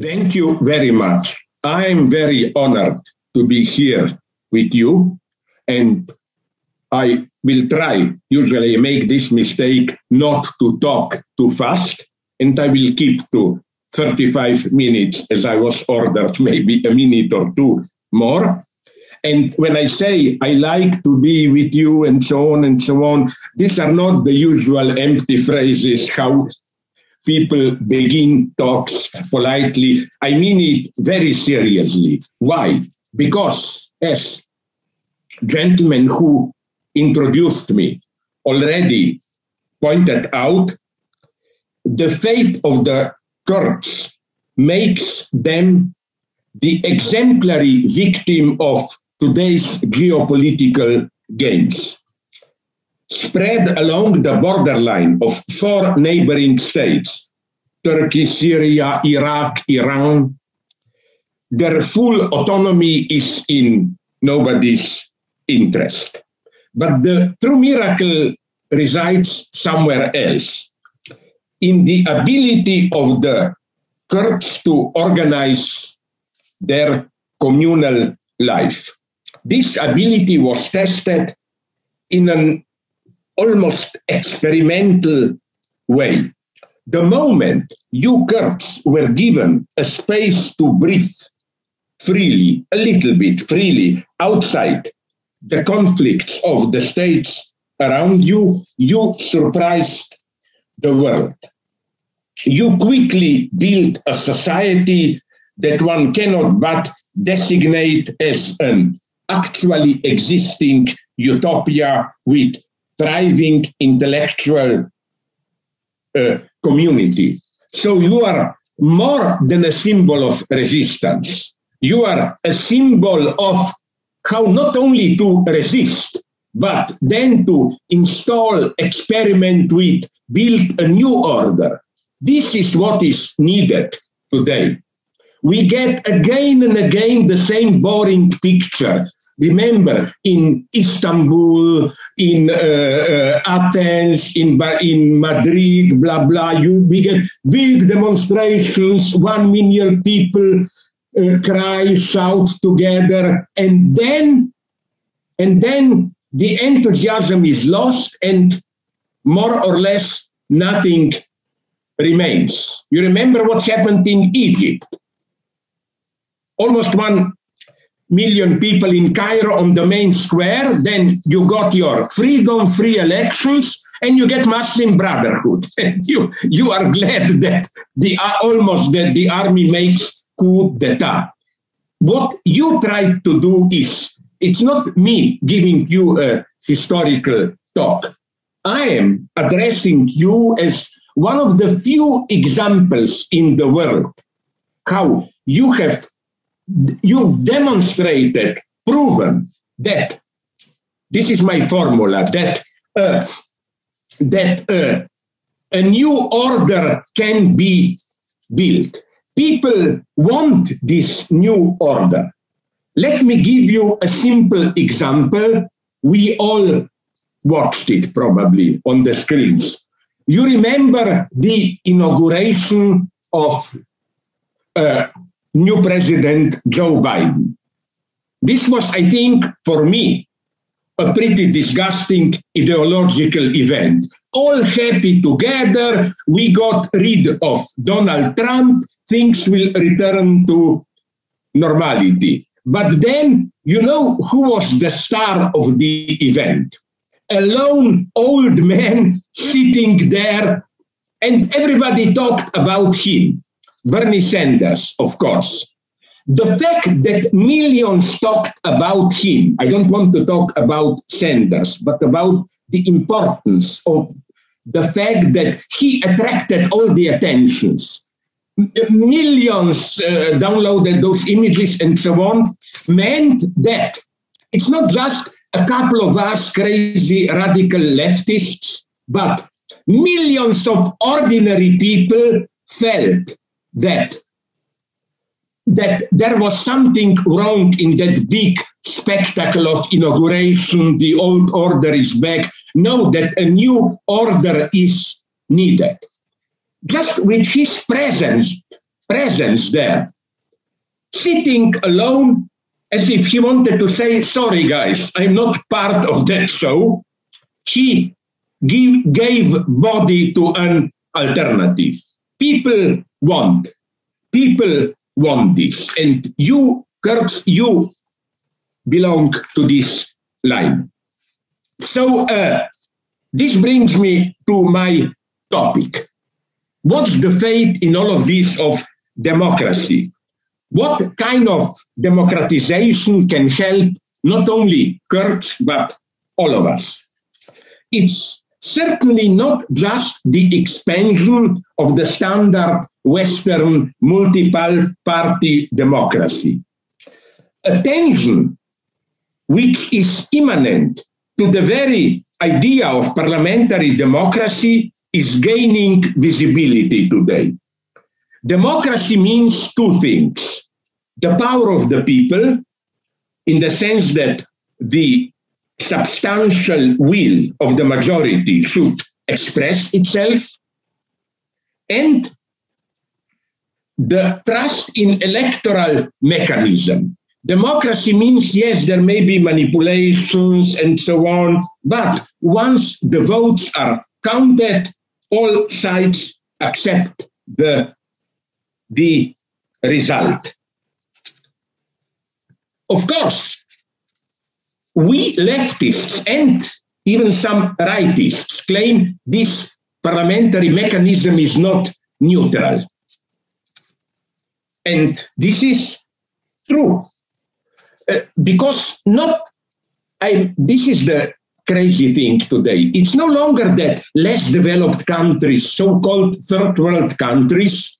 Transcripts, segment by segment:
Thank you very much. I am very honored to be here with you, and I will try, usually I make this mistake, not to talk too fast, and I will keep to 35 minutes as I was ordered, maybe a minute or two more. And when I say I like to be with you and so on, these are not the usual empty phrases, how people begin talks politely. I mean it very seriously. Why? Because as gentlemen who introduced me already pointed out, the fate of the Kurds makes them the exemplary victim of today's geopolitical games. Spread along the borderline of four neighboring states, Turkey, Syria, Iraq, Iran, their full autonomy is in nobody's interest. But the true miracle resides somewhere else, in the ability of the Kurds to organize their communal life. This ability was tested in an almost experimental way. The moment you Kurds were given a space to breathe freely, a little bit freely, outside the conflicts of the states around you, you surprised the world. You quickly built a society that one cannot but designate as an actually existing utopia with thriving intellectual community. So you are more than a symbol of resistance. You are a symbol of how not only to resist, but then to install, experiment with, build a new order. This is what is needed today. We get again and again the same boring picture. Remember, in Istanbul, in Athens, in Madrid, blah, blah, we get big demonstrations, 1 million people cry, shout together, and then the enthusiasm is lost and more or less nothing remains. You remember what happened in Egypt? Almost 1 million people in Cairo on the main square, then you got your freedom, free elections, and you get Muslim Brotherhood. And you are glad that the army makes coup d'etat. What you try to do is, it's not me giving you a historical talk. I am addressing you as one of the few examples in the world how you've demonstrated, proven that, this is my formula, that a new order can be built. People want this new order. Let me give you a simple example. We all watched it probably on the screens. You remember the inauguration of new President Joe Biden. This was, I think, for me, a pretty disgusting ideological event. All happy together, we got rid of Donald Trump, things will return to normality. But then, you know who was the star of the event? A lone old man sitting there, and everybody talked about him. Bernie Sanders, of course. The fact that millions talked about him, I don't want to talk about Sanders, but about the importance of the fact that he attracted all the attentions. Millions downloaded those images and so on, meant that it's not just a couple of us crazy radical leftists, but millions of ordinary people felt that there was something wrong in that big spectacle of inauguration, the old order is back. No, that a new order is needed. Just with his presence, presence there, sitting alone as if he wanted to say, sorry, guys, I'm not part of that show. He gave body to an alternative. People want this. And you, Kurds, you belong to this line. So this brings me to my topic. What's the fate in all of this of democracy? What kind of democratization can help not only Kurds, but all of us? It's certainly not just the expansion of the standard Western multi-party democracy. A tension which is immanent to the very idea of parliamentary democracy is gaining visibility today. Democracy means two things. The power of the people, in the sense that the substantial will of the majority should express itself, and the trust in electoral mechanism. Democracy means, yes, there may be manipulations and so on, but once the votes are counted, all sides accept the result. Of course, we leftists and even some rightists claim this parliamentary mechanism is not neutral. And this is true. Because this is the crazy thing today. It's no longer that less developed countries, so-called third world countries,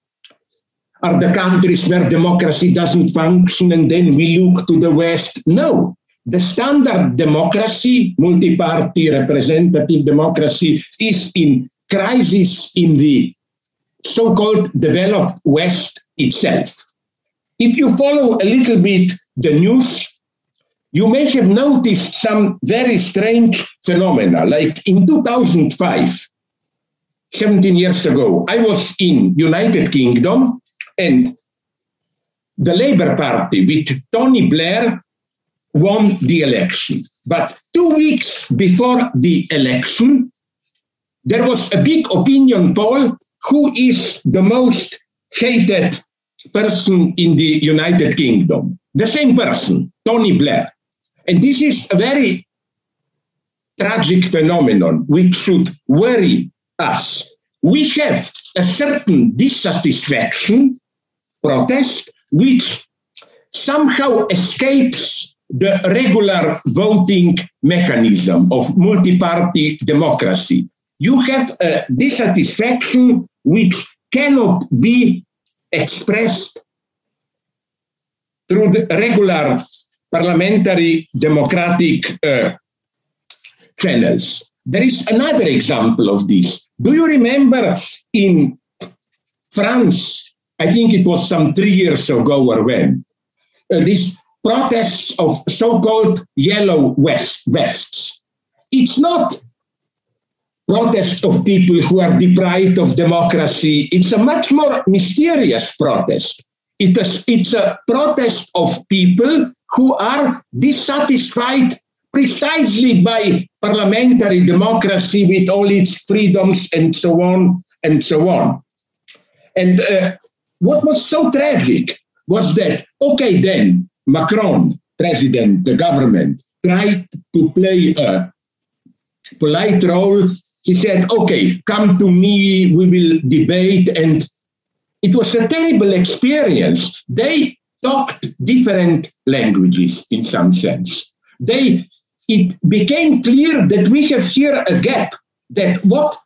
are the countries where democracy doesn't function and then we look to the West. No, the standard democracy, multi-party representative democracy, is in crisis in the so-called developed West itself. If you follow a little bit the news, you may have noticed some very strange phenomena. Like in 2005, 17 years ago, I was in United Kingdom, and the Labour Party with Tony Blair won the election. But 2 weeks before the election, there was a big opinion poll: who is the most hated person in the United Kingdom? The same person, Tony Blair. And this is a very tragic phenomenon which should worry us. We have a certain dissatisfaction, protest, which somehow escapes the regular voting mechanism of multi-party democracy. You have a dissatisfaction which cannot be expressed through the regular parliamentary democratic channels. There is another example of this. Do you remember in France, I think it was some 3 years ago or when, these protests of so-called yellow vests? It's not protest of people who are deprived of democracy. It's a much more mysterious protest. It's a protest of people who are dissatisfied precisely by parliamentary democracy with all its freedoms and so on and so on. And what was so tragic was that, okay, then Macron, president, the government, tried to play a polite role. He said, okay, come to me, we will debate. And it was a terrible experience. They talked different languages in some sense. It became clear that we have here a gap, that what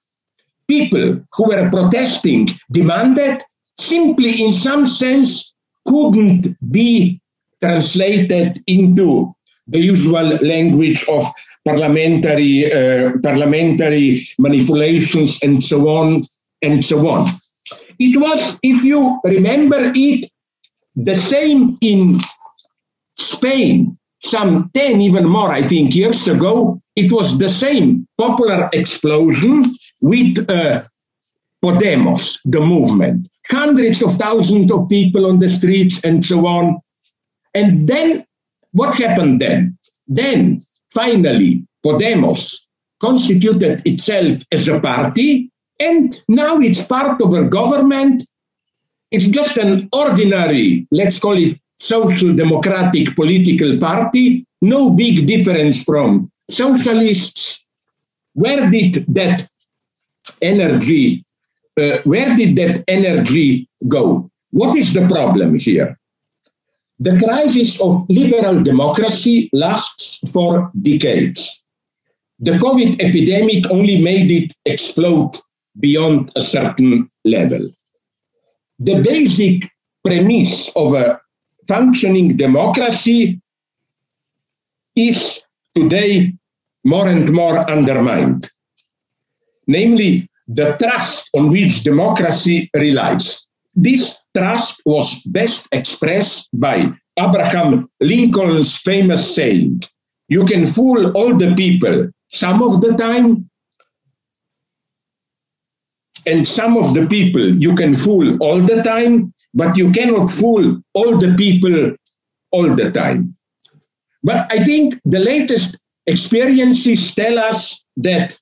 people who were protesting demanded simply in some sense couldn't be translated into the usual language of parliamentary manipulations and so on and so on. It was, if you remember it, the same in Spain, some 10, even more, I think, years ago. It was the same popular explosion with Podemos, the movement, hundreds of thousands of people on the streets and so on. And then what happened then? Then finally, Podemos constituted itself as a party, and now it's part of a government. It's just an ordinary, let's call it, social democratic political party. No big difference from socialists. Where did that energy go? What is the problem here? The crisis of liberal democracy lasts for decades. The COVID epidemic only made it explode beyond a certain level. The basic premise of a functioning democracy is today more and more undermined, namely the trust on which democracy relies. This trust was best expressed by Abraham Lincoln's famous saying, "You can fool all the people some of the time, and some of the people you can fool all the time, but you cannot fool all the people all the time." But I think the latest experiences tell us that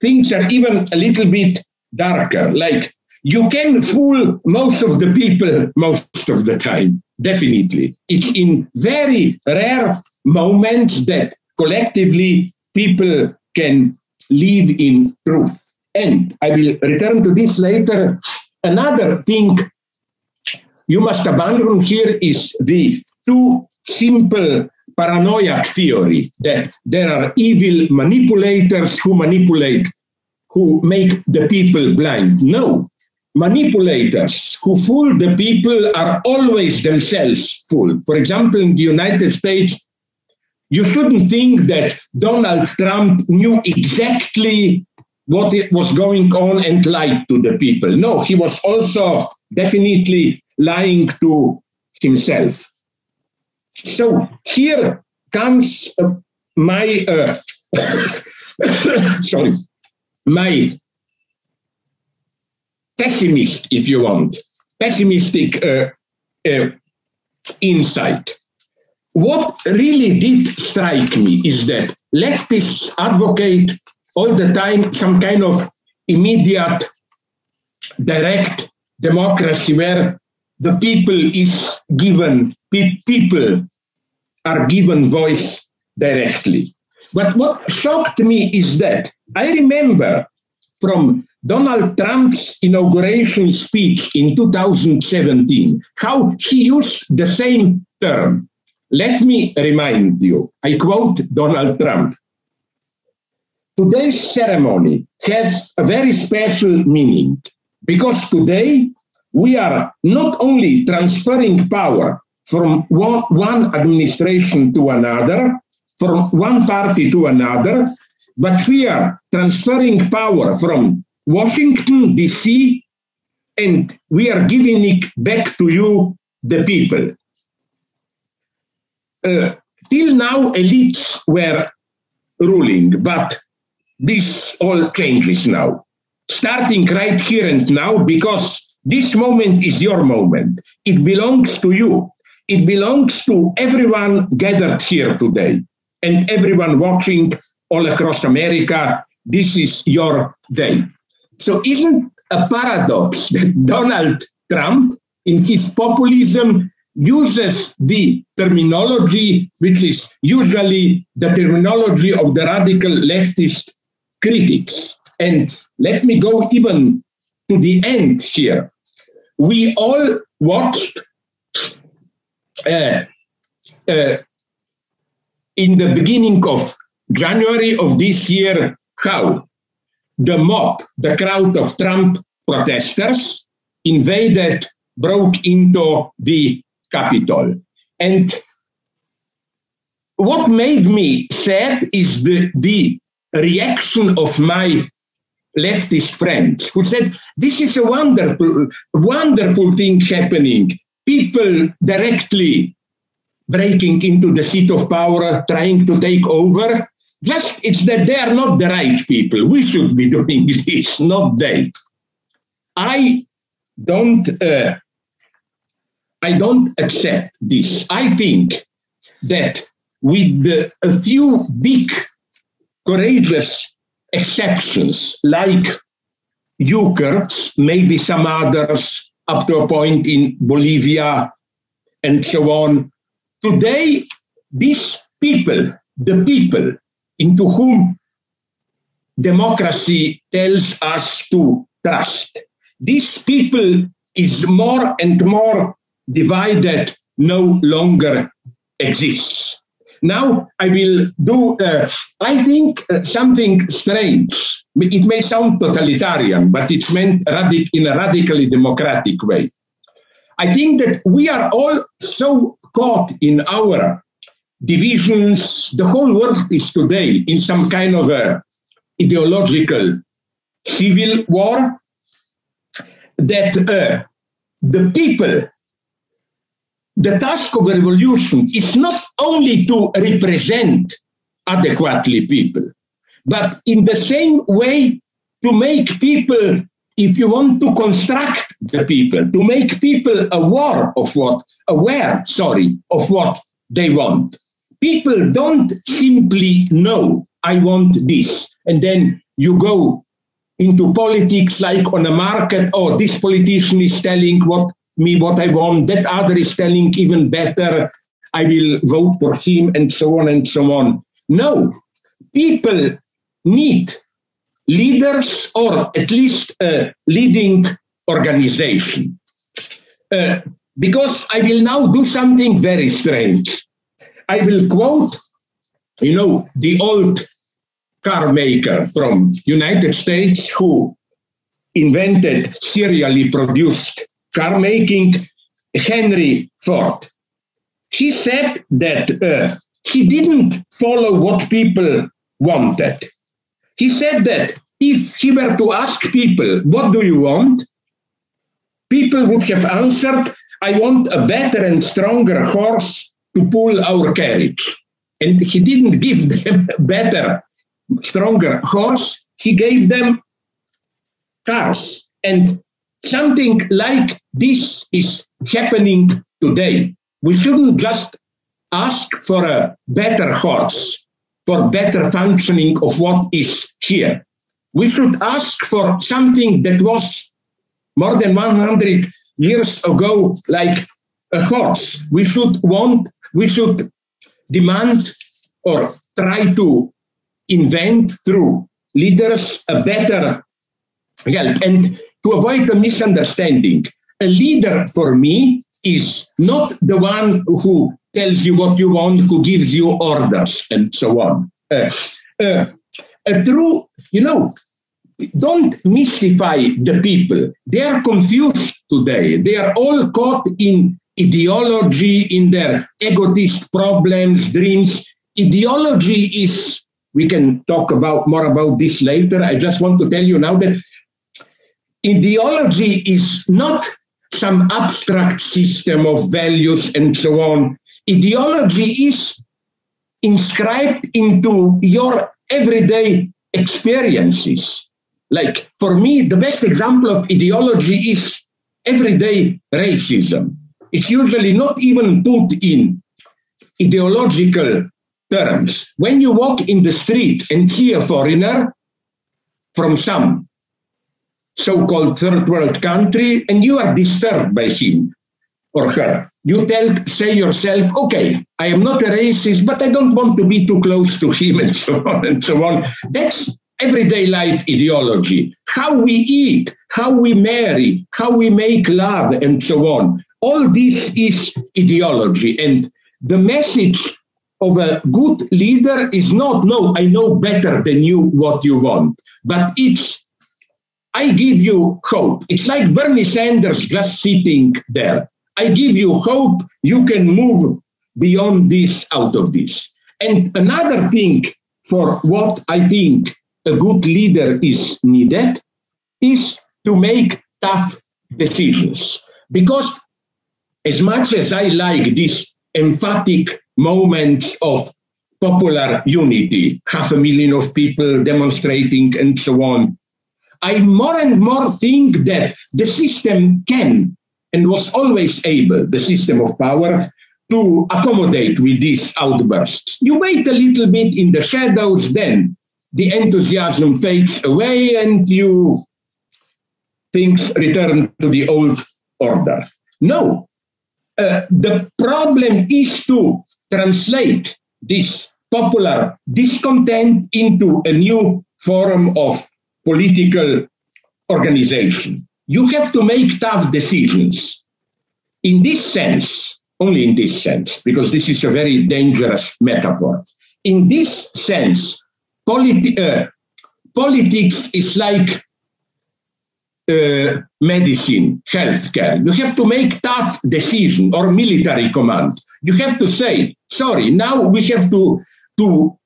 things are even a little bit darker. Like, you can fool most of the people most of the time, definitely. It's in very rare moments that collectively people can live in truth. And I will return to this later. Another thing you must abandon here is the too simple paranoiac theory that there are evil manipulators who manipulate, who make the people blind. No, manipulators who fool the people are always themselves fooled. For example, in the United States, you shouldn't think that Donald Trump knew exactly what was going on and lied to the people. No, he was also definitely lying to himself. So here comes my pessimist, if you want, pessimistic insight. What really did strike me is that leftists advocate all the time some kind of immediate, direct democracy where the people is given, people are given voice directly. But what shocked me is that I remember from Donald Trump's inauguration speech in 2017, how he used the same term. Let me remind you, I quote Donald Trump. "Today's ceremony has a very special meaning because today we are not only transferring power from one administration to another, from one party to another, but we are transferring power from Washington, D.C., and we are giving it back to you, the people." Till now, elites were ruling, but this all changes now, starting right here and now, because this moment is your moment. It belongs to you. It belongs to everyone gathered here today and everyone watching all across America. This is your day. So isn't a paradox that Donald Trump, in his populism, uses the terminology which is usually the terminology of the radical leftist critics? And let me go even to the end here. We all watched in the beginning of January of this year how the mob, the crowd of Trump protesters, invaded, broke into the Capitol. And what made me sad is the reaction of my leftist friends who said, "This is a wonderful, wonderful thing happening. People directly breaking into the seat of power, trying to take over. Just it's that they are not the right people. We should be doing this, not they." I don't accept this. I think that with a few big, courageous exceptions, like you Kurds, maybe some others up to a point in Bolivia and so on, today, these people, the people into whom democracy tells us to trust, these people is more and more divided, no longer exists. Now I will do, I think, something strange. It may sound totalitarian, but it's meant in a radically democratic way. I think that we are all so caught in our divisions. The whole world is today in some kind of a ideological civil war, that the people, the task of a revolution is not only to represent adequately people, but in the same way to make people, if you want to construct the people, to make people aware of what they want. People don't simply know, I want this, and then you go into politics like on a market, or this politician is telling me what I want, that other is telling even better, I will vote for him, and so on and so on. No, people need leaders, or at least a leading organization. Because I will now do something very strange. I will quote, the old car maker from United States who invented serially produced car making, Henry Ford. He said that he didn't follow what people wanted. He said that if he were to ask people, what do you want? People would have answered, I want a better and stronger horse to pull our carriage. And he didn't give them a better, stronger horse. He gave them cars. And something like this is happening today. We shouldn't just ask for a better horse, for better functioning of what is here. We should ask for something that was more than 100 years ago, like a horse. We should demand or try to invent through leaders a better help. And to avoid a misunderstanding, a leader for me is not the one who tells you what you want, who gives you orders, and so on. Don't mystify the people. They are confused today. They are all caught in ideology, in their egotist problems, dreams. Ideology is, we can talk more about this later. I just want to tell you now that ideology is not some abstract system of values and so on. Ideology is inscribed into your everyday experiences. Like, for me, the best example of ideology is everyday racism. It's usually not even put in ideological terms. When you walk in the street and see a foreigner from some so-called third world country, and you are disturbed by him or her, you say yourself, okay, I am not a racist, but I don't want to be too close to him, and so on and so on. That's everyday life ideology. How we eat, how we marry, how we make love, and so on. All this is ideology. And the message of a good leader is not, no, I know better than you what you want, but it's, I give you hope. It's like Bernie Sanders just sitting there. I give you hope you can move beyond this, out of this. And another thing for what I think a good leader is needed is to make tough decisions. Because as much as I like these emphatic moments of popular unity, 500,000 of people demonstrating and so on, I more and more think that the system can and was always able, the system of power, to accommodate with these outbursts. You wait a little bit in the shadows, then the enthusiasm fades away and you things return to the old order. No, the problem is to translate this popular discontent into a new form of political organization. You have to make tough decisions. In this sense, only in this sense, because this is a very dangerous metaphor. In this sense, politics is like medicine, healthcare. You have to make tough decisions, or military command. You have to say, sorry, now we have to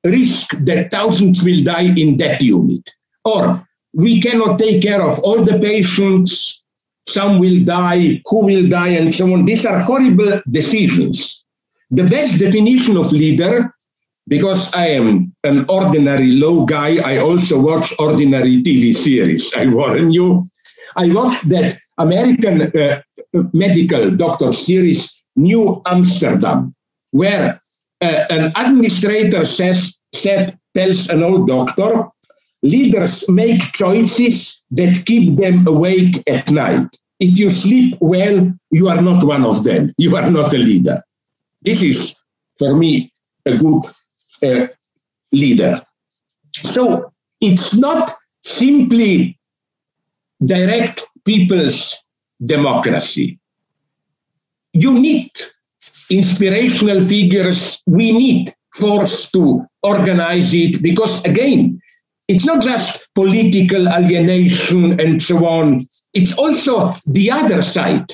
risk that thousands will die in that unit. Or we cannot take care of all the patients, some will die, who will die, and so on. These are horrible decisions. The best definition of leader, because I am an ordinary low guy, I also watch ordinary TV series, I warn you. I watched that American medical doctor series, New Amsterdam, where an administrator tells an old doctor, leaders make choices that keep them awake at night. If you sleep well, you are not one of them. You are not a leader. This is, for me, a good leader. So it's not simply direct people's democracy. You need inspirational figures. We need force to organize it because, again, it's not just political alienation and so on. It's also the other side,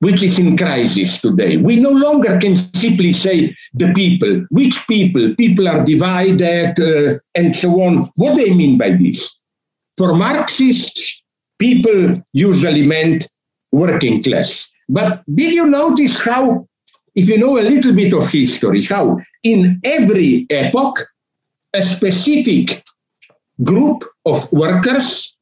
which is in crisis today. We no longer can simply say the people, which people, people are divided and so on. What do I mean by this? For Marxists, people usually meant working class. But did you notice how, if you know a little bit of history, how in every epoch, a specific group of workers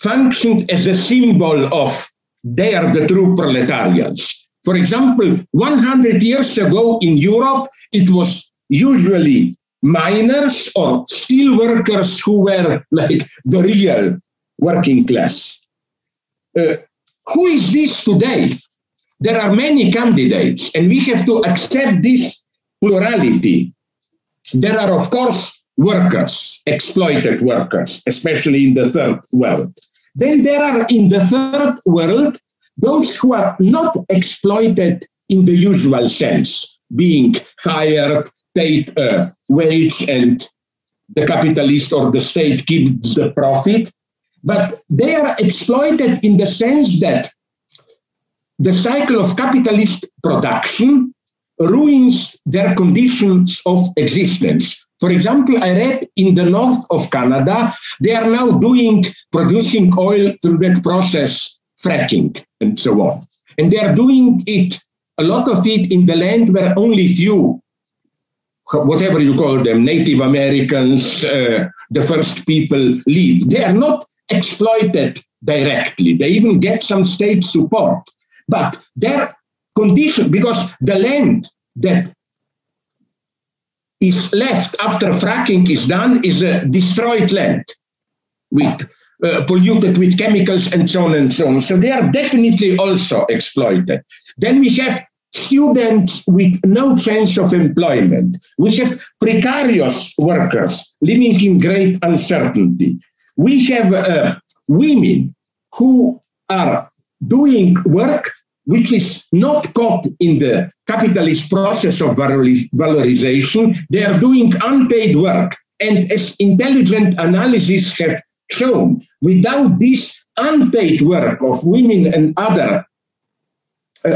functioned as a symbol of they are the true proletarians. For example, 100 years ago in Europe, it was usually miners or steel workers who were like the real working class. Who is this today? There are many candidates, and we have to accept this plurality. There are, of course, workers, exploited workers, especially in the third world. Then there are in the third world those who are not exploited in the usual sense, being hired, paid a wage, and the capitalist or the state gives the profit. But they are exploited in the sense that the cycle of capitalist production ruins their conditions of existence. For example, I read in the north of Canada, they are now producing oil through that process, fracking and so on. And they are doing it, a lot of it in the land where only few, whatever you call them, Native Americans, the first people live. They are not exploited directly. They even get some state support, but their condition, because the land that is left after fracking is done is a destroyed land, with polluted with chemicals and so on and so on. So they are definitely also exploited. Then we have students with no chance of employment. We have precarious workers living in great uncertainty. We have women who are doing work which is not caught in the capitalist process of valorization. They are doing unpaid work. And as intelligent analyses have shown, without this unpaid work of women and other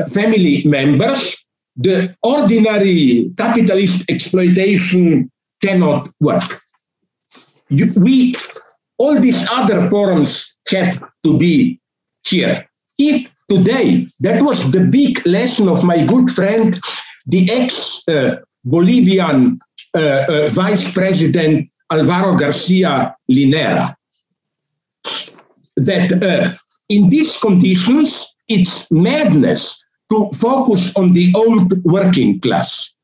family members, the ordinary capitalist exploitation cannot work. All these other forms have to be here. If today, that was the big lesson of my good friend, the ex-Bolivian Vice President Alvaro Garcia Linera. that in these conditions, it's madness to focus on the old working class.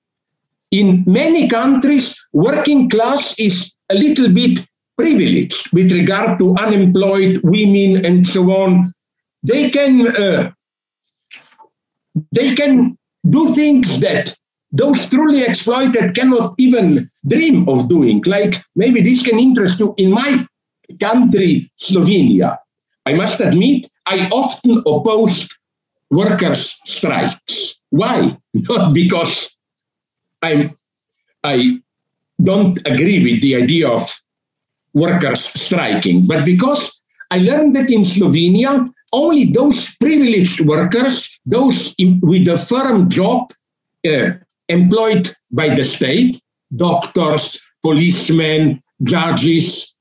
In many countries, working class is a little bit privileged with regard to unemployed women and so on. They can do things that those truly exploited cannot even dream of doing. Like, maybe this can interest you. In my country, Slovenia, I must admit, I often opposed workers' strikes. Why? Not because I don't agree with the idea of workers striking, but because I learned that in Slovenia, only those privileged workers, those with a firm job employed by the state, doctors, policemen, judges,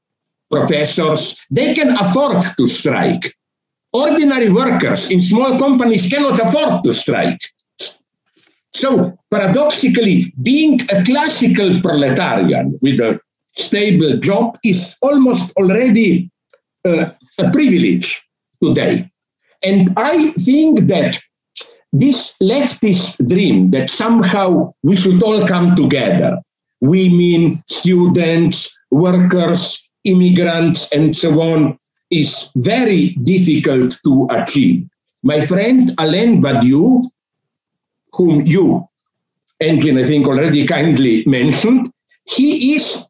professors, they can afford to strike. Ordinary workers in small companies cannot afford to strike. So, paradoxically, being a classical proletarian with a stable job is almost already a privilege today. And I think that this leftist dream that somehow we should all come together, women, students, workers, immigrants, and so on, is very difficult to achieve. My friend Alain Badiou, whom you, Engin, I think, already kindly mentioned, he is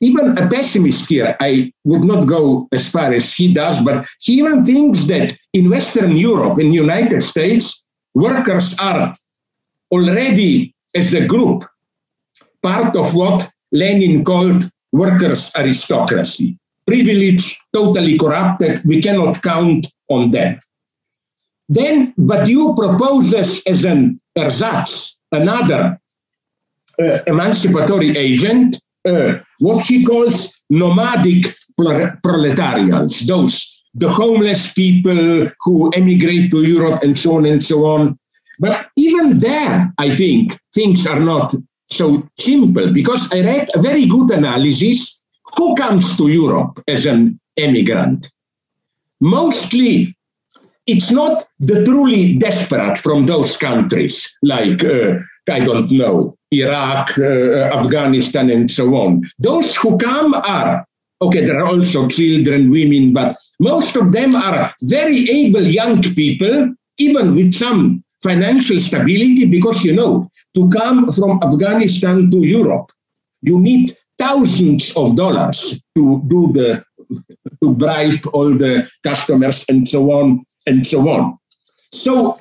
even a pessimist here. I would not go as far as he does, but he even thinks that in Western Europe, in the United States, workers are already, as a group, part of what Lenin called workers' aristocracy. Privileged, totally corrupted, we cannot count on them. Then Badiou proposes as an ersatz, another emancipatory agent, what he calls nomadic proletarians, those, the homeless people who emigrate to Europe and so on and so on. But even there, I think, things are not so simple, because I read a very good analysis. Who comes to Europe as an emigrant? Mostly, it's not the truly desperate from those countries like, I don't know, Iraq, Afghanistan, and so on. Those who come are, okay, there are also children, women, but most of them are very able young people, even with some financial stability, because, you know, to come from Afghanistan to Europe, you need thousands of dollars to bribe all the customers and so on. And so on. So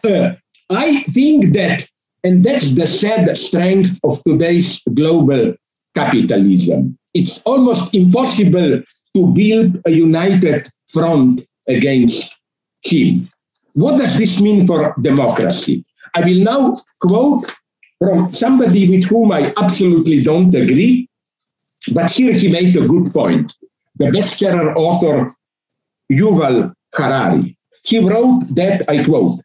I think that, and that's the sad strength of today's global capitalism. It's almost impossible to build a united front against him. What does this mean for democracy? I will now quote from somebody with whom I absolutely don't agree, but here he made a good point. The bestseller author Yuval Harari. He wrote that, I quote,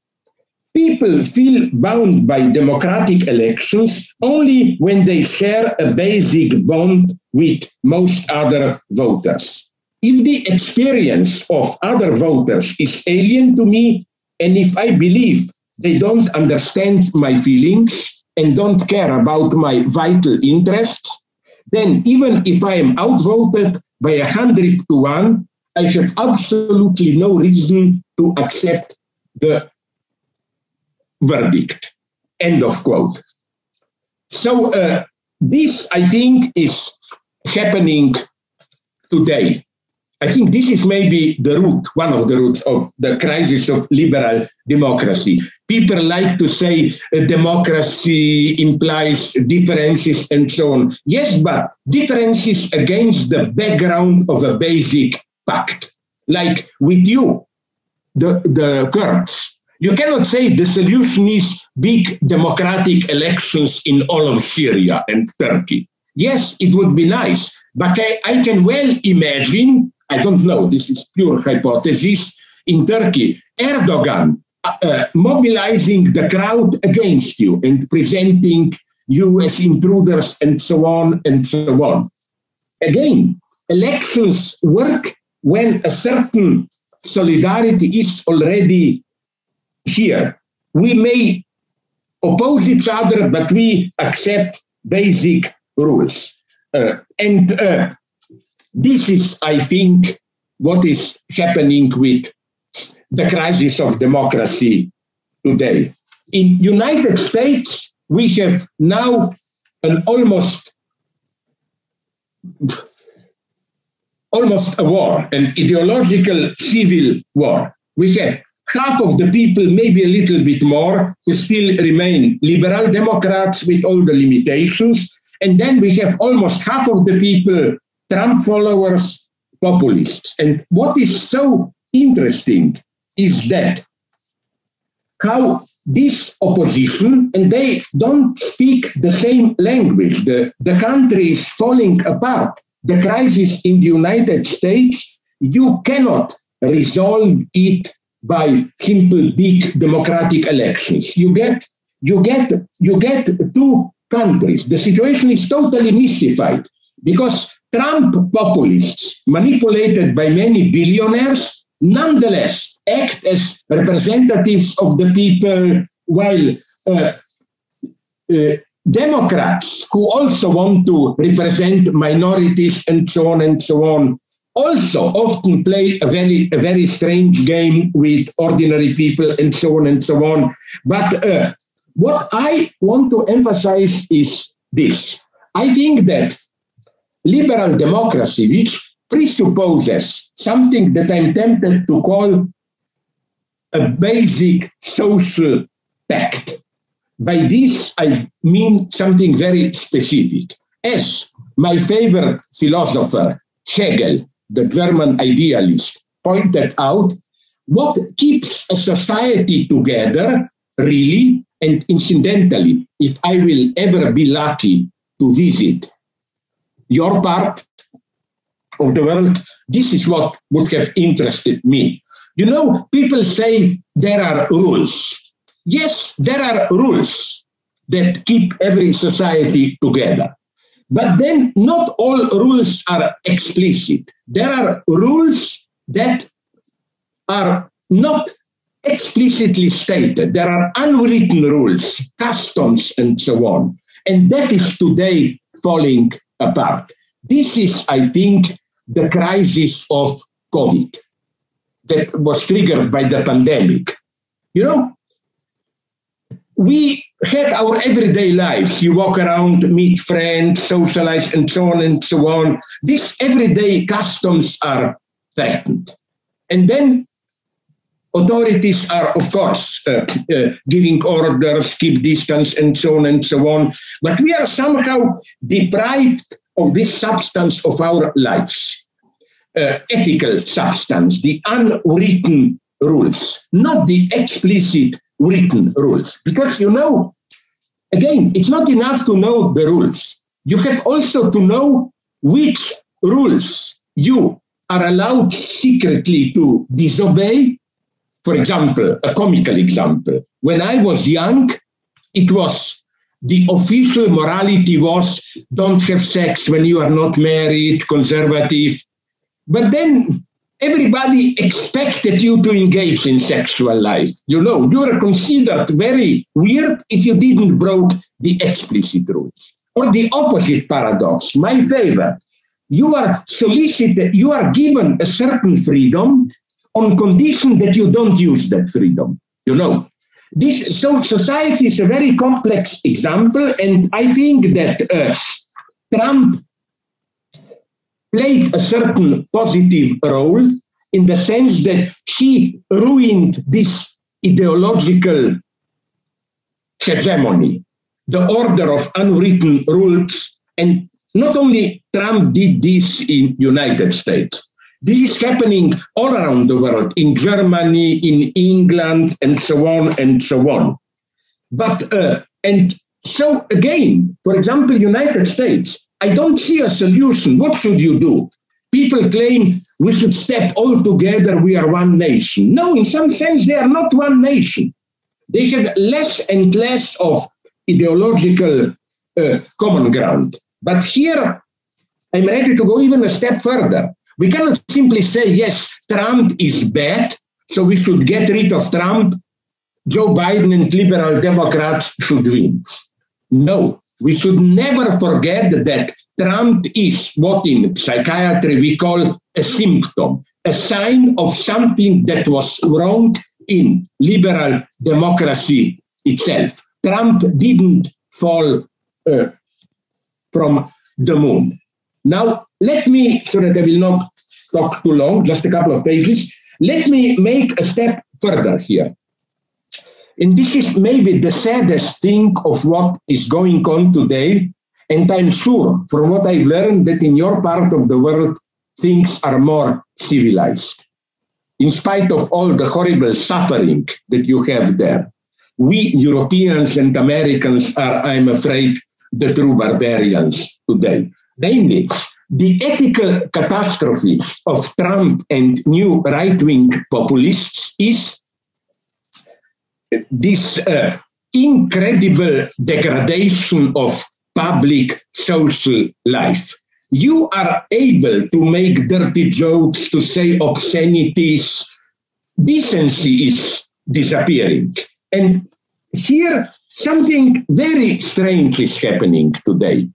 "People feel bound by democratic elections only when they share a basic bond with most other voters. If the experience of other voters is alien to me, and if I believe they don't understand my feelings and don't care about my vital interests, then even if I am outvoted by 100 to 1, I have absolutely no reason to accept the verdict." End of quote. So this, I think, is happening today. I think this is maybe the root, one of the roots of the crisis of liberal democracy. People like to say democracy implies differences and so on. Yes, but differences against the background of a basic pact. Like with you, the Kurds, you cannot say the solution is big democratic elections in all of Syria and Turkey. Yes, it would be nice, but I can well imagine, I don't know, this is pure hypothesis, in Turkey, Erdogan mobilizing the crowd against you and presenting you as intruders and so on and so on. Again, elections work when a certain solidarity is already here. We may oppose each other, but we accept basic rules. This is, I think, what is happening with the crisis of democracy today. In United States, we have now an almost a war, an ideological civil war. We have half of the people, maybe a little bit more, who still remain liberal Democrats with all the limitations. And then we have almost half of the people, Trump followers, populists. And what is so interesting is that how this opposition, and they don't speak the same language. The country is falling apart. The crisis in the United States, you cannot resolve it by simple big democratic elections. You get two countries. The situation is totally mystified because Trump populists, manipulated by many billionaires, nonetheless act as representatives of the people, while Democrats, who also want to represent minorities and so on, also often play a very strange game with ordinary people and so on and so on. But what I want to emphasize is this. I think that liberal democracy, which presupposes something that I'm tempted to call a basic social pact. By this, I mean something very specific. As my favorite philosopher, Hegel, the German idealist, pointed out, what keeps a society together, really, and incidentally, if I will ever be lucky to visit your part of the world, this is what would have interested me. You know, people say there are rules. Yes, there are rules that keep every society together. But then not all rules are explicit. There are rules that are not explicitly stated. There are unwritten rules, customs, and so on. And that is today falling apart. This is, I think, the crisis of COVID that was triggered by the pandemic. You know, we had our everyday lives. You walk around, meet friends, socialize, and so on and so on. These everyday customs are threatened. And then authorities are, of course, giving orders, keep distance, and so on and so on. But we are somehow deprived of this substance of our lives, ethical substance, the unwritten rules, not the explicit written rules. Because, you know, again, it's not enough to know the rules. You have also to know which rules you are allowed secretly to disobey. For example, a comical example. When I was young, it was the official morality was don't have sex when you are not married, conservative. But then everybody expected you to engage in sexual life. You know, you were considered very weird if you didn't broke the explicit rules. Or the opposite paradox, my favorite. You are solicited, you are given a certain freedom on condition that you don't use that freedom, you know. So society is a very complex example, and I think that Trump played a certain positive role in the sense that he ruined this ideological hegemony, the order of unwritten rules. And not only Trump did this in United States. This is happening all around the world, in Germany, in England, and so on and so on. But, and so again, for example, United States, I don't see a solution. What should you do? People claim we should step all together, we are one nation. No, in some sense, they are not one nation. They have less and less of ideological common ground. But here, I'm ready to go even a step further. We cannot simply say, yes, Trump is bad, so we should get rid of Trump. Joe Biden and liberal Democrats should win. No, we should never forget that Trump is what in psychiatry we call a symptom, a sign of something that was wrong in liberal democracy itself. Trump didn't fall from the moon. Now, let me, so that I will not talk too long, just a couple of pages, let me make a step further here. And this is maybe the saddest thing of what is going on today. And I'm sure from what I've learned that in your part of the world, things are more civilized. In spite of all the horrible suffering that you have there, we Europeans and Americans are, I'm afraid, the true barbarians today. Namely, the ethical catastrophe of Trump and new right-wing populists is this incredible degradation of public social life. You are able to make dirty jokes, to say obscenities. Decency is disappearing. And here, something very strange is happening today.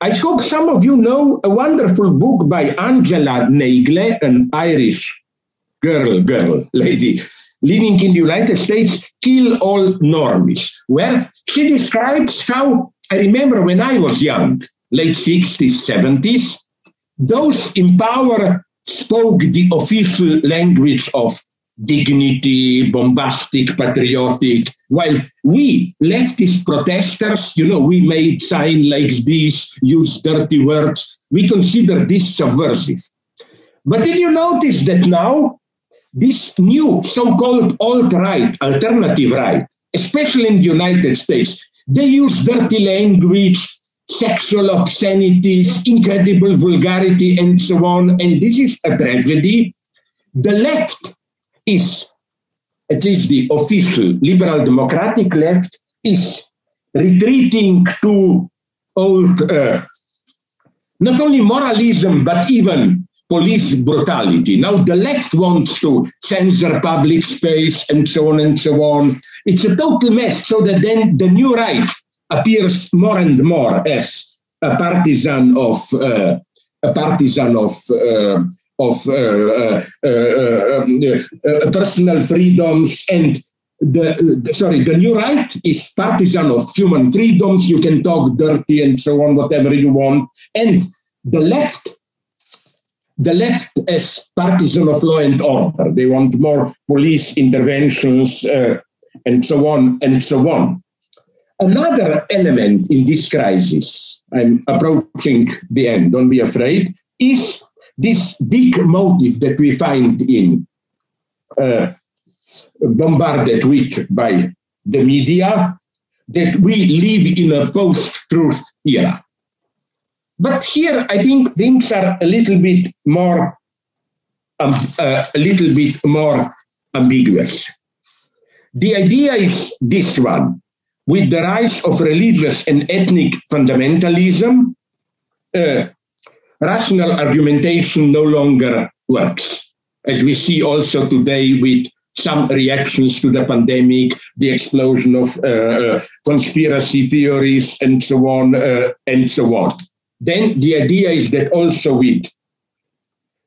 I hope some of you know a wonderful book by Angela Neigle, an Irish lady, living in the United States, Kill All Normies, where she describes how, I remember when I was young, late 60s, 70s, those in power spoke the official language of dignity, bombastic, patriotic, while we leftist protesters, you know, we made signs like this, use dirty words, we consider this subversive. But did you notice that now, this new so-called alt-right, alternative right, especially in the United States, they use dirty language, sexual obscenities, incredible vulgarity, and so on. And this is a tragedy. The left is, at least the official liberal democratic left, is retreating to old, not only moralism, but even police brutality. Now, the left wants to censor public space and so on and so on. It's a total mess, so that then the new right appears more and more as a partisan of personal freedoms, and the new right is partisan of human freedoms. You can talk dirty and so on, whatever you want, and the left as partisan of law and order. They want more police interventions and so on and so on. Another element in this crisis, I'm approaching the end, don't be afraid, is this big motive that we find in bombarded with by the media, that we live in a post-truth era. But here, I think things are a little bit more ambiguous. The idea is this one: with the rise of religious and ethnic fundamentalism, rational argumentation no longer works, as we see also today with some reactions to the pandemic, the explosion of conspiracy theories, and so on and so on. Then the idea is that also with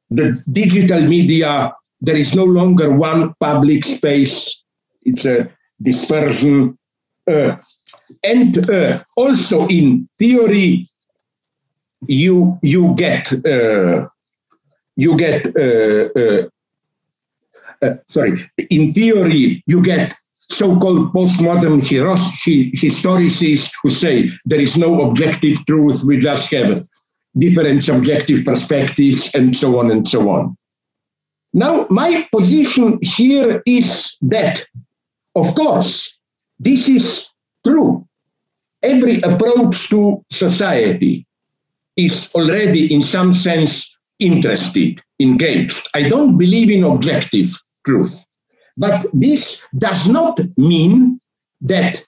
the digital media, there is no longer one public space. It's a dispersion. And also in theory, you get so-called postmodern historicists who say there is no objective truth, we just have different subjective perspectives, and so on and so on. Now, my position here is that, of course, this is true. Every approach to society is already, in some sense, interested, engaged. I don't believe in objective truth. But this does not mean that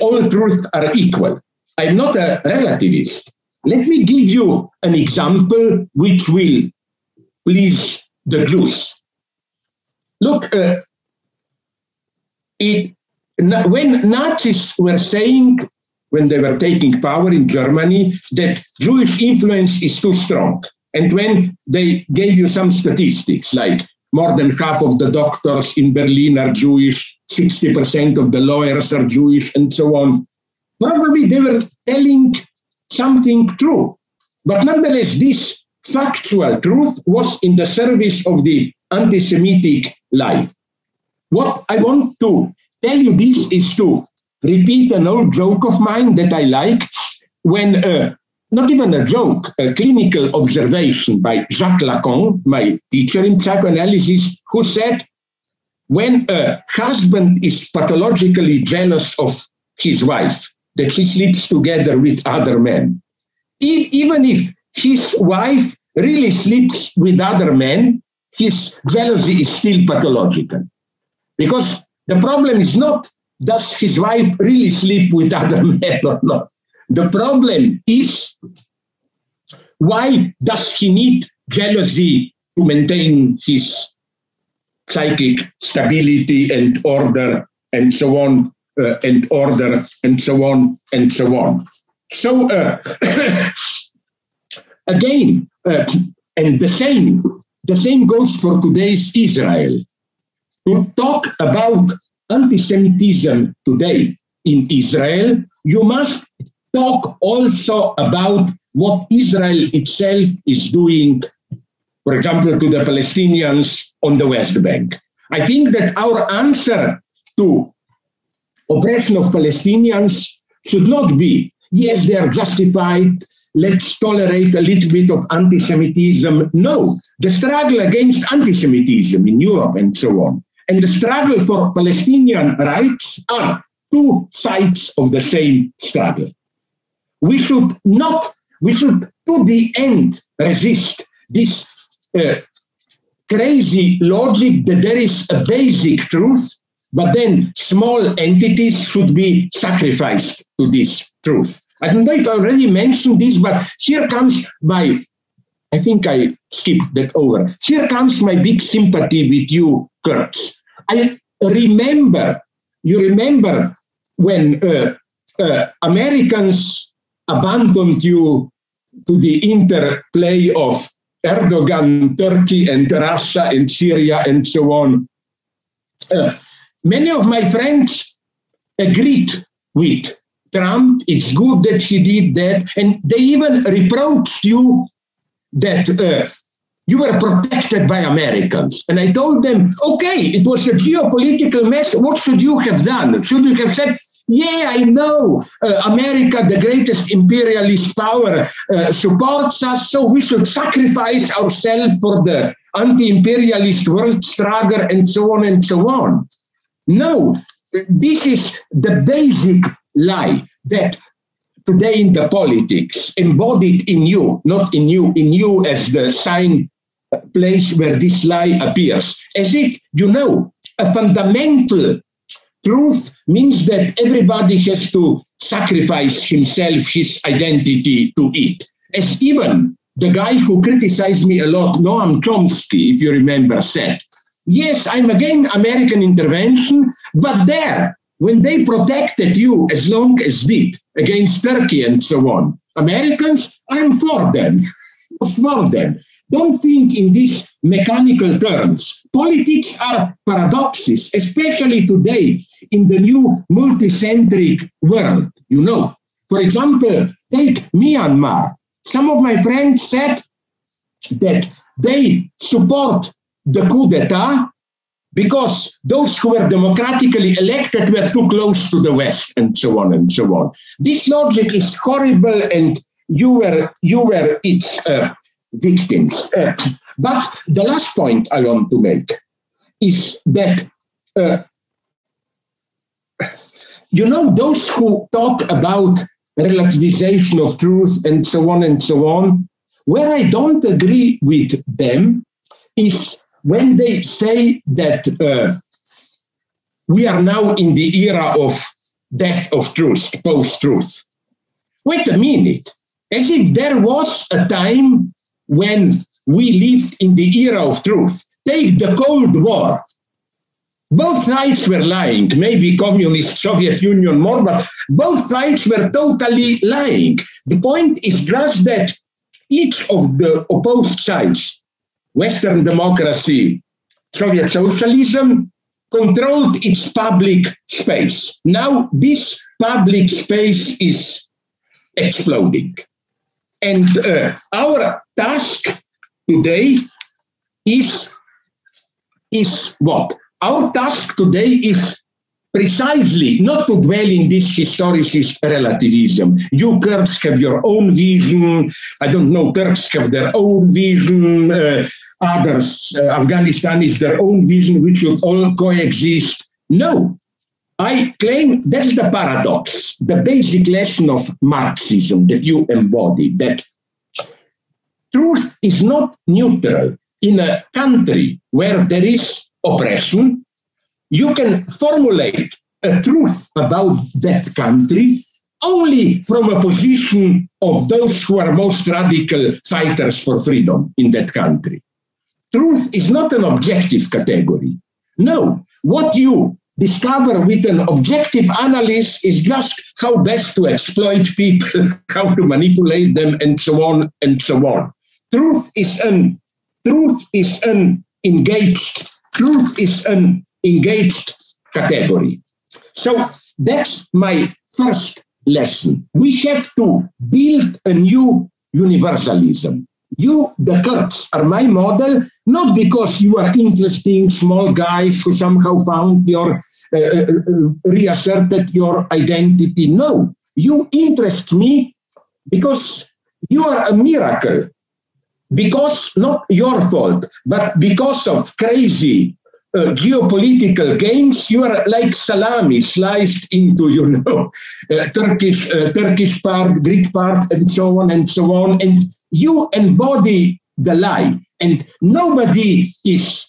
all truths are equal. I'm not a relativist. Let me give you an example which will please the Jews. Look, when Nazis were saying, when they were taking power in Germany, that Jewish influence is too strong. And when they gave you some statistics, like more than half of the doctors in Berlin are Jewish, 60% of the lawyers are Jewish, and so on, probably they were telling something true. But nonetheless, this factual truth was in the service of the anti-Semitic lie. What I want to tell you this is to repeat an old joke of mine that I like, when not even a joke, a clinical observation by Jacques Lacan, my teacher in psychoanalysis, who said, when a husband is pathologically jealous of his wife, that she sleeps together with other men, even if his wife really sleeps with other men, his jealousy is still pathological. Because the problem is not, does his wife really sleep with other men or not? The problem is, why does he need jealousy to maintain his psychic stability and order and so on, So again, and the same goes for today's Israel. To talk about anti-Semitism today in Israel, you must talk also about what Israel itself is doing, for example, to the Palestinians on the West Bank. I think that our answer to oppression of Palestinians should not be, yes, they are justified, let's tolerate a little bit of anti-Semitism. No, the struggle against anti-Semitism in Europe and so on, and the struggle for Palestinian rights are two sides of the same struggle. We should to the end resist this crazy logic that there is a basic truth, but then small entities should be sacrificed to this truth. I don't know if I already mentioned this, but here comes my, I think I skipped that over. Here comes my big sympathy with you, Kurds. I remember, you remember when Americans abandoned you to the interplay of Erdogan, Turkey, and Russia, and Syria, and so on. Many of my friends agreed with Trump. It's good that he did that. And they even reproached you that you were protected by Americans. And I told them, okay, it was a geopolitical mess. What should you have done? Should you have said, yeah, I know America, the greatest imperialist power, supports us, so we should sacrifice ourselves for the anti-imperialist world struggle and so on and so on. No, this is the basic lie that today in the politics, embodied in you, not in you, in you as the sign place where this lie appears. As if, you know, a fundamental truth means that everybody has to sacrifice himself, his identity to it. As even the guy who criticized me a lot, Noam Chomsky, if you remember, said, yes, I'm against American intervention, but there, when they protected you as long as did against Turkey and so on, Americans, I'm for them. For them. Don't think in these mechanical terms. Politics are paradoxes, especially today in the new multicentric world, you know. For example, take Myanmar. Some of my friends said that they support the coup d'etat because those who were democratically elected were too close to the West and so on and so on. This logic is horrible, and you were its victims. But the last point I want to make is that, you know, those who talk about relativization of truth and so on, where I don't agree with them is when they say that we are now in the era of death of truth, post-truth. Wait a minute. as if there was a time when we lived in the era of truth. Take the Cold War. Both sides were lying, maybe Communist Soviet Union more, but both sides were totally lying. The point is just that each of the opposed sides, Western democracy, Soviet socialism, controlled its public space. Now this public space is exploding. And our task today is what? Our task today is precisely not to dwell in this historicist relativism. You Kurds have your own vision. I don't know, Turks have their own vision. Afghanistan is their own vision. We should all coexist. No. I claim that's the paradox, the basic lesson of Marxism that you embody, that truth is not neutral. In a country where there is oppression, you can formulate a truth about that country only from a position of those who are most radical fighters for freedom in that country. Truth is not an objective category. No, what you discover with an objective analysis is just how best to exploit people, how to manipulate them, and so on and so on. Truth is an engaged category. So that's my first lesson. We have to build a new universalism. You, the Kurds, are my model, not because you are interesting small guys who somehow found your, reasserted your identity. No, you interest me because you are a miracle. Because, not your fault, but because of crazy geopolitical games, you are like salami sliced into, Turkish part, Greek part, and so on and so on. And you embody the lie. And nobody is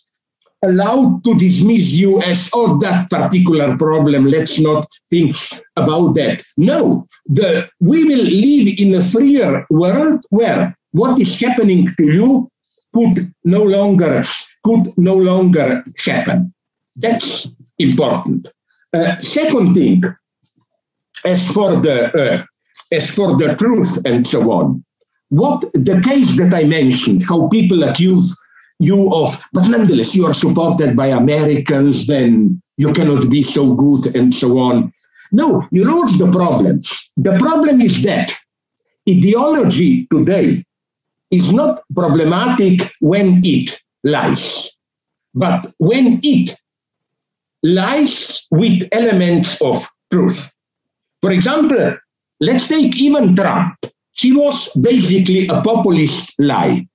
allowed to dismiss you as, oh, that particular problem, let's not think about that. No, we will live in a freer world where what is happening to you could no longer happen. That's important. Second thing, as for the truth and so on, what the case that I mentioned, how people accuse you of, but nonetheless you are supported by Americans, then you cannot be so good and so on. No, you know what's the problem? The problem is that ideology today is not problematic when it lies, but when it lies with elements of truth. For example, let's take even Trump. He was basically a populist lie,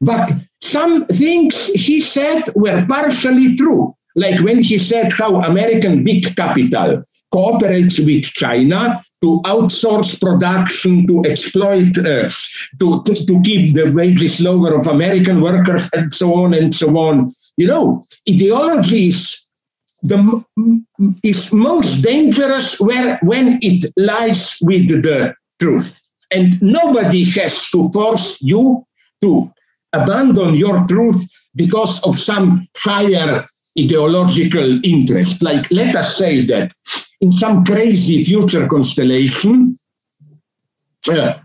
but some things he said were partially true, like when he said how American big capital cooperates with China to outsource production, to exploit, to keep the wages lower of American workers, and so on and so on. You know, ideology is most dangerous when it lies with the truth. And nobody has to force you to abandon your truth because of some higher ideological interest. Like, let us say that in some crazy future constellation,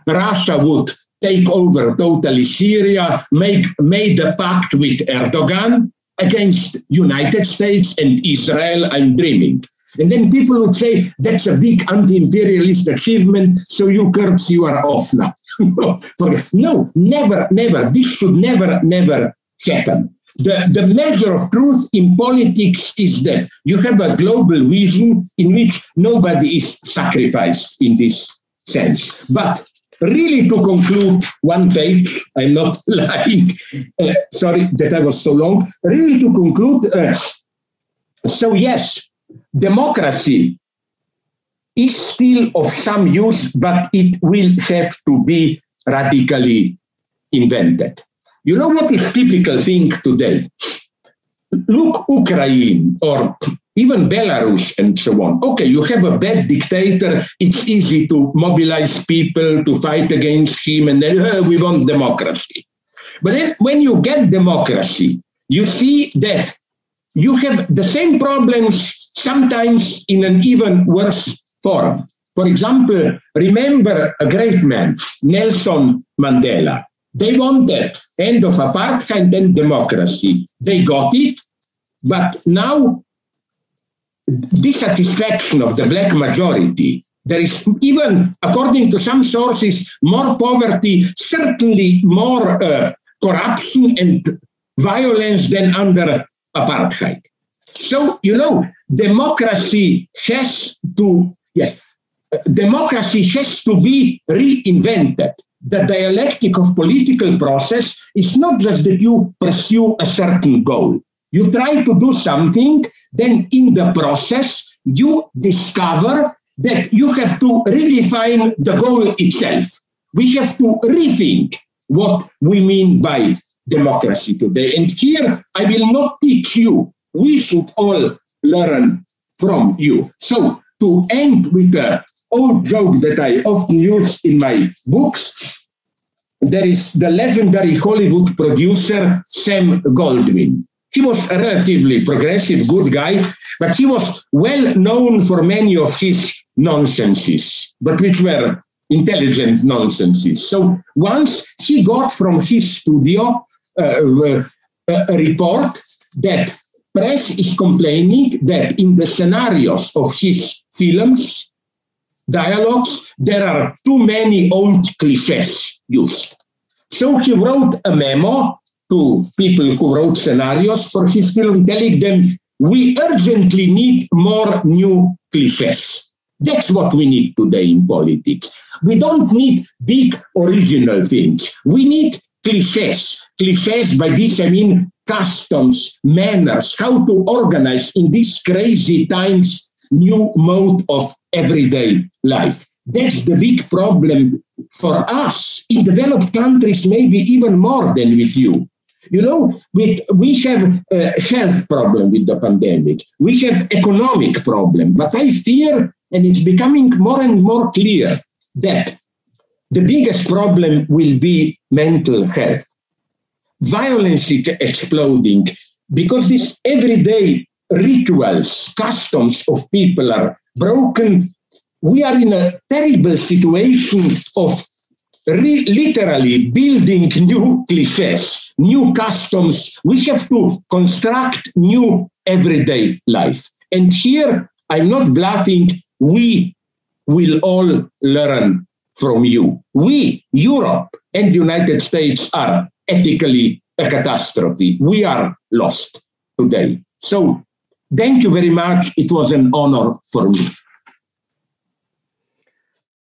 Russia would take over totally Syria, made a pact with Erdogan against United States and Israel. I'm dreaming. And then people would say, that's a big anti-imperialist achievement, so you Kurds, you are off now. No, never, never. This should never, never happen. The measure of truth in politics is that you have a global vision in which nobody is sacrificed in this sense. But really, to conclude, one page, I'm not lying, sorry that I was so long, really to conclude, so yes, democracy is still of some use, but it will have to be radically invented. You know what is typical thing today? Look Ukraine or even Belarus and so on. Okay, you have a bad dictator. It's easy to mobilize people to fight against him, and then we want democracy. But then when you get democracy, you see that you have the same problems sometimes in an even worse form. For example, remember a great man, Nelson Mandela. They wanted end of apartheid and democracy. They got it, but now dissatisfaction of the black majority. There is even, according to some sources, more poverty, certainly more corruption and violence than under apartheid. So, you know, democracy has to, democracy has to be reinvented. The dialectic of political process is not just that you pursue a certain goal. You try to do something, then in the process, you discover that you have to redefine the goal itself. We have to rethink what we mean by democracy today. And here, I will not teach you. We should all learn from you. So, to end with the old joke that I often use in my books, there is the legendary Hollywood producer Sam Goldwyn. He was a relatively progressive, good guy, but he was well known for many of his nonsenses, but which were intelligent nonsenses. So once he got from his studio a report that press is complaining that in the scenarios of his films, dialogues, there are too many old cliches used. So he wrote a memo to people who wrote scenarios for his film, telling them, we urgently need more new cliches. That's what we need today in politics. We don't need big original things. We need cliches. Cliches, by this I mean customs, manners, how to organize in these crazy times new mode of everyday life. That's the big problem for us in developed countries, maybe even more than with you. You know, we have a health problem with the pandemic. We have economic problem. But I fear, and it's becoming more and more clear, that the biggest problem will be mental health. Violence is exploding because these everyday rituals, customs of people are broken. We are in a terrible situation of literally building new cliches, new customs. We have to construct new everyday life. And here, I'm not bluffing, we will all learn from you. We, Europe and the United States, are ethically a catastrophe. We are lost today. So, thank you very much. It was an honor for me.